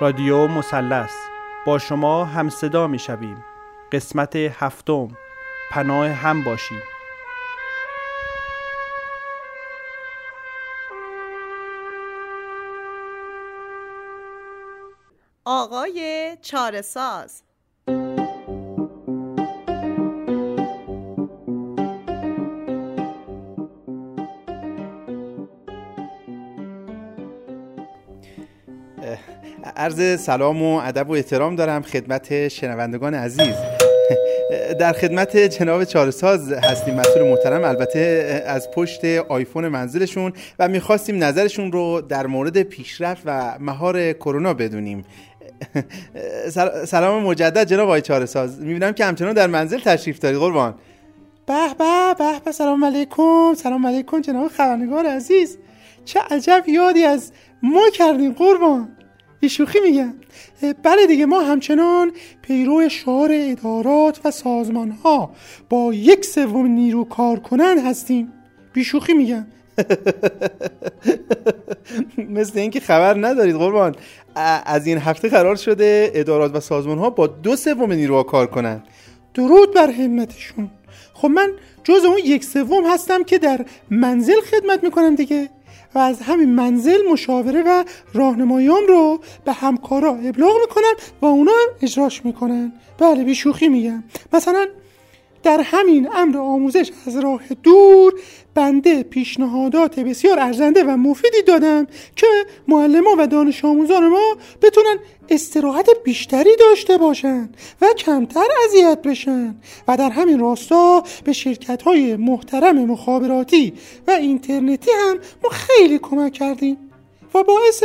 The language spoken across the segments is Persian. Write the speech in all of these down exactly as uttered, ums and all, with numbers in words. رادیو مثلث با شما هم صدا می شویم. قسمت هفتم، پناه هم باشیم. آقای چاره‌ساز. عرض سلام و ادب و احترام دارم خدمت شنوندگان عزیز. در خدمت جناب چاره‌ساز هستیم مسئول محترم، البته از پشت آیفون منزلشون، و میخواستیم نظرشون رو در مورد پیشرفت و مهار کرونا بدونیم. سلام مجدد جناب آقای چاره‌ساز، میبینم که همچنان در منزل تشریف دارید قربان. به به به به، سلام علیکم، سلام علیکم جناب خبرنگار عزیز. چه عجب یادی از ما کردین قربان، یه شوخی میگم. بله دیگه، ما همچنان پیرو شعار ادارات و سازمان ها با یک سوم نیرو کار کنن هستیم. بی شوخی میگم. مثل اینکه خبر ندارید قربان، از این هفته قرار شده ادارات و سازمان ها با دو سوم نیرو کار کنن. درود بر همتشون. خب من جز اون یک سوم هستم که در منزل خدمت میکنم دیگه، و از همین منزل مشاوره و راهنماییام رو به همکارا ابلاغ میکنن و اونا هم اجراش میکنن. بله بی شوخی میگم. مثلا در همین امر آموزش از راه دور بنده پیشنهادات بسیار ارزنده و مفیدی دادم که معلمان و دانش آموزان ما بتونن استراحت بیشتری داشته باشن و کمتر اذیت بشن، و در همین راستا به شرکت‌های محترم مخابراتی و اینترنتی هم ما خیلی کمک کردیم و باعث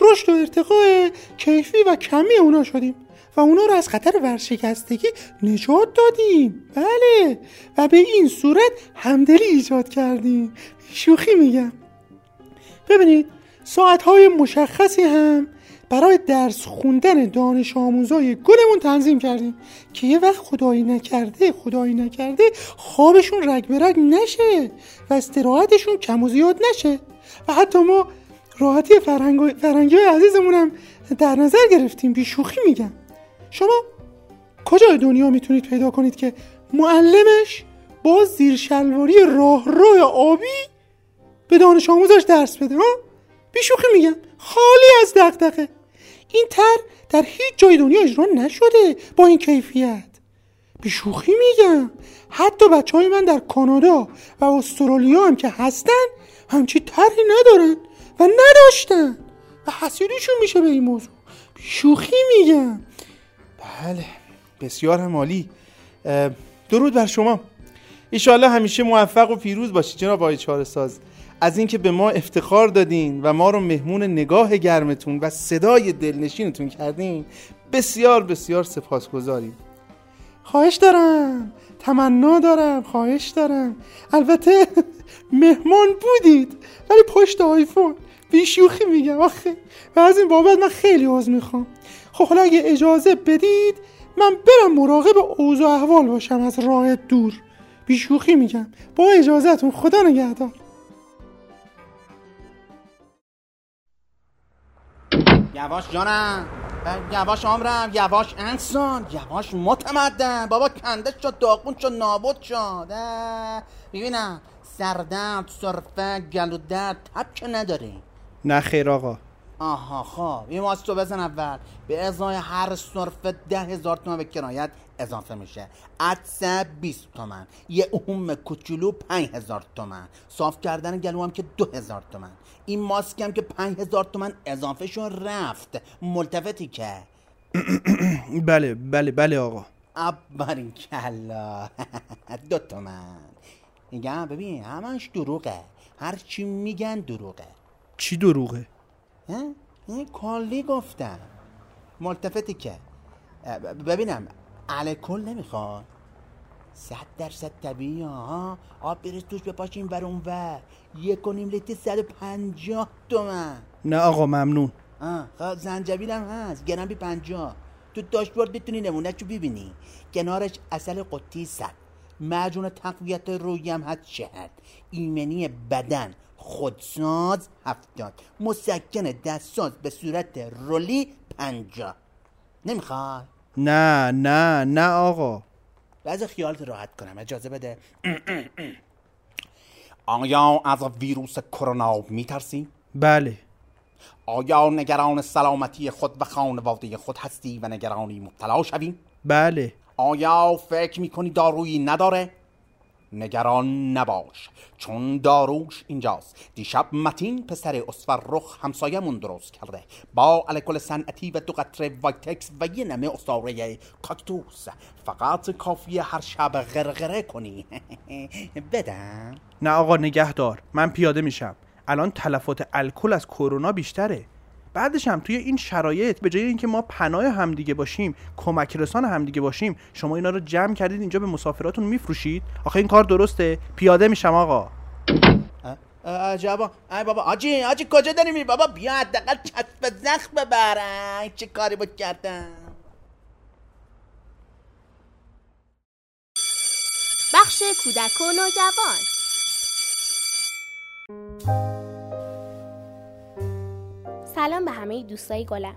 رشد و ارتقاء کیفی و کمی اونا شدیم و اونا رو از خطر ورشکستگی نجات دادیم. بله، و به این صورت همدلی ایجاد کردیم. شوخی میگم. ببینید، ساعتهای مشخصی هم برای درس خوندن دانش آموزای گلمون تنظیم کردیم که یه وقت خدایی نکرده خدایی نکرده خوابشون رگ به رگ نشه و استراحتشون کم و زیاد نشه، و حتی ما راحتی فرهنگی فرهنگی عزیزمون هم در نظر گرفتیم. بی شوخی میگم. شما کجای دنیا میتونید پیدا کنید که معلمش با زیر شلواری راهرو آبی به دانش آموزش درس بده؟ ها؟ بی شوخی میگم، خالی از دغدغه. این طرح در هیچ جای دنیا اجرا نشده با این کیفیت. بی شوخی میگم. حتی بچهای من در کانادا و استرالیا هم که هستن همچین طرحی ندارن و نداشتن و حسودیشون میشه به این موضوع. بی شوخی میگم. بله، بسیار هم عالی. درود بر شما. ایشالله همیشه موفق و پیروز باشید جناب آقای چاره‌ساز، از اینکه به ما افتخار دادین و ما رو مهمون نگاه گرمتون و صدای دلنشینتون کردین. بسیار بسیار سپاسگزاریم. خواهش دارم، تمنا دارم، خواهش دارم. البته مهمان بودید ولی پشت آیفون. بی شوخی میگم آخه، و از این بابت من خیلی عذر میخوام. خب حالا اگه اجازه بدید من برم مراقب اوضاع احوال باشم از راه دور. بی شوخی میگم. با اجازهتون، خدا نگهدار. یواش جانم، یواش عمرم، یواش انسان، یواش متمدن. بابا کنده شد، داغون شد، نابود شد. ببینم سردرد، سرفه، گلو درد، تب که نداره. نه خیر آقا. آها خب، این ماستو بزن اول. به ازای هر صرفه ده هزار تومن به کرایت اضافه میشه. عدسه بیست تومن. یه اهم کوچولو پنج هزار تومن. صاف کردن گلو هم که دو هزار تومن. این ماسک هم که پنج هزار تومن اضافه شون رفت. ملتفتی که بله بله بله آقا. آفرین کلا. دو تومن. میگم ببین همش دروغه. هر چی میگن دروغه. چی دروغه؟ ها؟ این کلی گفتم. ملتفتی که ببینم الکل نمیخواد. صد درصد طبیعی ها. آب بریز توش، بپاش این ور اون ور. یک و نیم لیتر صد و پنجاه تومن. نه آقا ممنون. آه خب زنجبیل هم هست، گرم بی پنجاه. تو داشبورد بتونی نمونه‌شو ببینی. کنارش عسل قطی صد، معجون تقویت روی هم هست شهر، ایمنی بدن خودساز هفتاد، مسکن دستساز به صورت رولی پنجاه. نمیخوای؟ نه نه نه آقا، بعضی خیالت راحت کنم، اجازه بده. آیا از ویروس کرونا میترسی؟ بله. آیا نگران سلامتی خود و خانواده خود هستی و نگرانی مبتلا شوی؟ بله. آیا فکر میکنی دارویی نداره؟ نگران نباش، چون داروش اینجاست. دیشب متین پسر فرخ همسایمون درست کرده با الکل صنعتی و دو قطره وایتکس و یه نمه استاره کاکتوس. فقط کافیه هر شب غرغره کنی. بدم؟ نه آقا نگهدار، من پیاده میشم. الان تلفات الکل از کرونا بیشتره، بعدش هم توی این شرایط به جای اینکه ما پناه همدیگه باشیم، کمک رسان همدیگه باشیم، شما اینا رو جمع کردید اینجا به مسافراتون میفروشید؟ آخه این کار درسته؟ پیاده میشم آقا. عجبا، ای بابا، آجی آجی کجا داری میری بابا؟ بیا حداقل چسب زخم ببرن، چه کاری بود کردم. بخش کودک و نوجوان. سلام به همه دوستای گلم.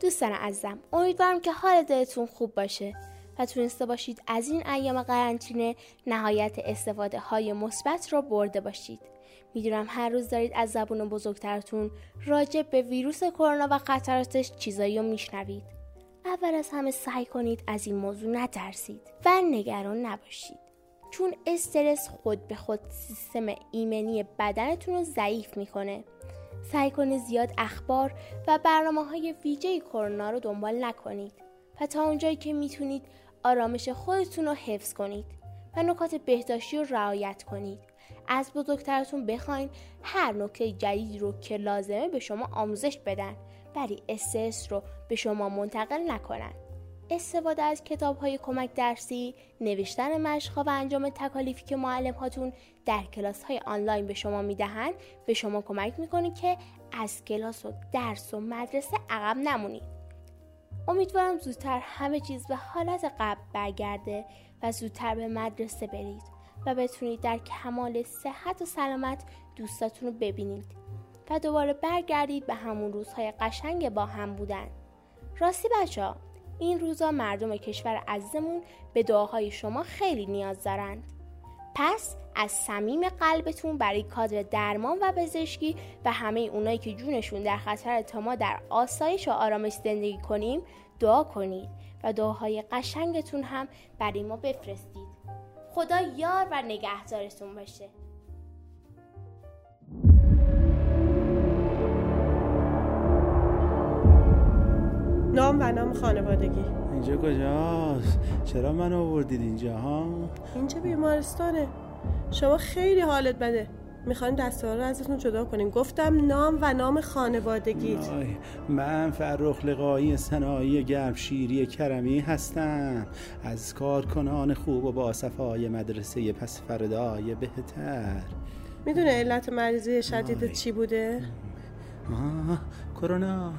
دوستان عزیزم، امیدوارم که حال دلتون خوب باشه و تونسته باشید از این ایام قرنطینه نهایت استفاده های مثبت را برده باشید. میدونم هر روز دارید از زبون بزرگترتون راجع به ویروس کرونا و خطراتش چیزایی رو میشنوید. اول از همه سعی کنید از این موضوع نترسید و نگران نباشید، چون استرس خود به خود سیستم ایمنی بدنتون رو ضعیف میکنه. سعی کنید زیاد اخبار و برنامه‌های ویژه کرونا رو دنبال نکنید و تا اونجایی که میتونید آرامش خودتون رو حفظ کنید و نکات بهداشتی رو رعایت کنید. از بزرگترتون بخواید هر نکته جدید رو که لازمه به شما آموزش بدن، ولی استرس رو به شما منتقل نکنن. استفاده از کتاب‌های کمک درسی، نوشتن مشق‌ها و انجام تکالیفی که معلم‌هاتون در کلاس‌های آنلاین به شما میدهن به شما کمک میکنه که از کلاس و درس و مدرسه عقب نمونید. امیدوارم زودتر همه چیز به حالت قبل برگرده و زودتر به مدرسه برید و بتونید در کمال صحت و سلامت دوستاتون رو ببینید و دوباره برگردید به همون روزهای قشنگ با هم بودن. راستی بچه‌ها، این روزا مردم کشور عزیزمون به دعاهای شما خیلی نیاز دارند. پس از صمیم قلبتون برای کادر درمان و پزشکی و همه اونایی که جونشون در خطر تا ما در آسایش و آرامش زندگی کنیم دعا کنید و دعاهای قشنگتون هم برای ما بفرستید. خدا یار و نگهدارتون باشه. نام و نام خانوادگی. اینجا کجاست؟ چرا من آوردید اینجا ها؟ اینجا بیمارستانه. شما خیلی حالت بده، میخواین دسته‌ها رو ازتون جدا کنین. گفتم نام و نام خانوادگیت. من فرخ لقایی سنایی گرمشیری کرمی هستم، از کارکنان خوب و باصفای مدرسه پس فردای بهتر. میدونه علت مریضی شدیدت چی بوده؟ آه کرونا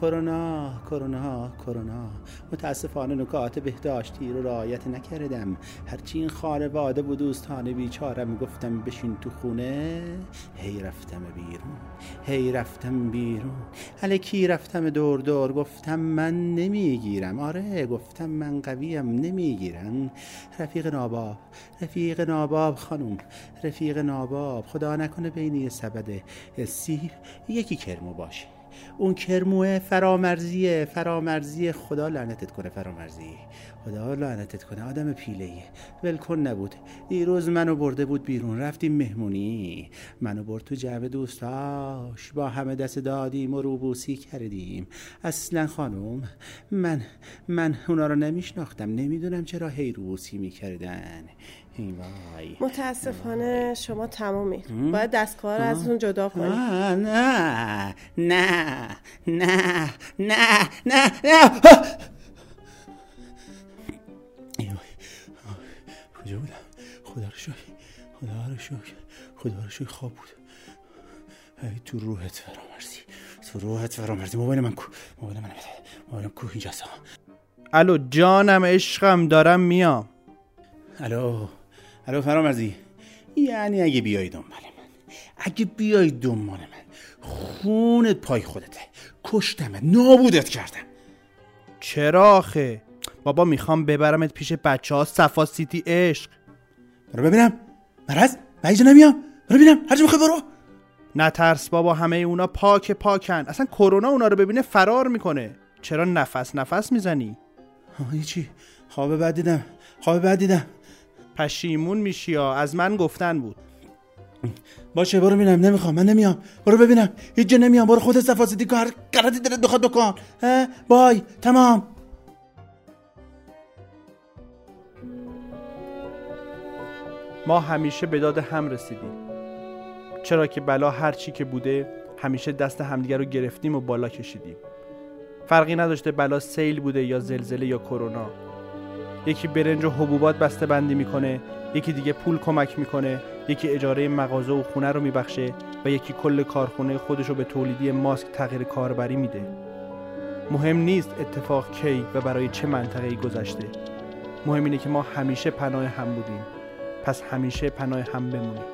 کرونا کرونا کرونا متاسفانه نکات بهداشتی رو رعایت نکردم. هرچی این خانواده و دوستان بیچارم گفتم بشین تو خونه، هی رفتم بیرون، هی رفتم بیرون. الکی رفتم دور دور، گفتم من نمیگیرم. آره گفتم من قویم، نمیگیرم. رفیق ناباب، رفیق ناباب خانم، رفیق ناباب، خدا نکنه بینی سبد سی یکی کرمو باشه. اون کرموه فرامرزیه، فرامرزیه، خدا لعنتت کنه فرامرزی، خدا لعنتت کنه. آدم پیلهیه، ولکن نبود. دیروز منو برده بود بیرون، رفتیم مهمونی، منو برد تو جعبه دوستاش، با همه دست دادیم و روبوسی کردیم. اصلا خانم من من اونا رو نمیشناختم، نمیدونم چرا هی روبوسی میکردن. وای. متاسفانه وای. شما تمومید، باید دستگاه رو ازتون جدا کنید. نه نه نه نه نه نه کجا بودم؟ خدا رو شکر، خدا رو شکر، خدا رو شکر خواب بود. ای تو روحت فرامرزی، تو روحت فرامرزی. موبایل من کو، موبایل من بده، موبایل کو، اینجاست. الو جانم عشقم دارم میام. الو الو فرامرزی، یعنی اگه بیای دنبال من، اگه بیای دنبال من، خونت پای خودته، کشتمت، نابودت کردم. چرا آخه؟ بابا میخوام ببرمت پیش بچه ها صفا سیتی عشق. برو ببینم مرز، من اینجا نمیام، برو ببینم هر جا میخوای برو. نترس بابا، همه اونا پاک پاکن، اصلا کرونا اونا رو ببینه فرار میکنه. چرا نفس نفس میزنی؟ هیچی، خواب بد دیدم، خواب بد دیدم. پشیمون میشی ها، از من گفتن بود. باشه برو ببینم، نمیخوام، من نمیام، برو ببینم، هیچ جا نمیام، برو خودت صفا سیتی کار غلطی دلت بخواد بکن. ها بای، تمام. ما همیشه به داد هم رسیدیم، چرا که بلا هر چی که بوده همیشه دست همدیگر رو گرفتیم و بالا کشیدیم. فرقی نداشته بلا سیل بوده یا زلزله یا کرونا. یکی برنج و حبوبات بسته بندی میکنه، یکی دیگه پول کمک میکنه، یکی اجاره مغازه و خونه رو میبخشه و یکی کل کارخونه خودش رو به تولیدی ماسک تغییر کاربری میده. مهم نیست اتفاق کی و برای چه منطقه‌ای گذشته، مهم اینه که ما همیشه پناه هم بودیم، پس همیشه پناه هم بمونیم.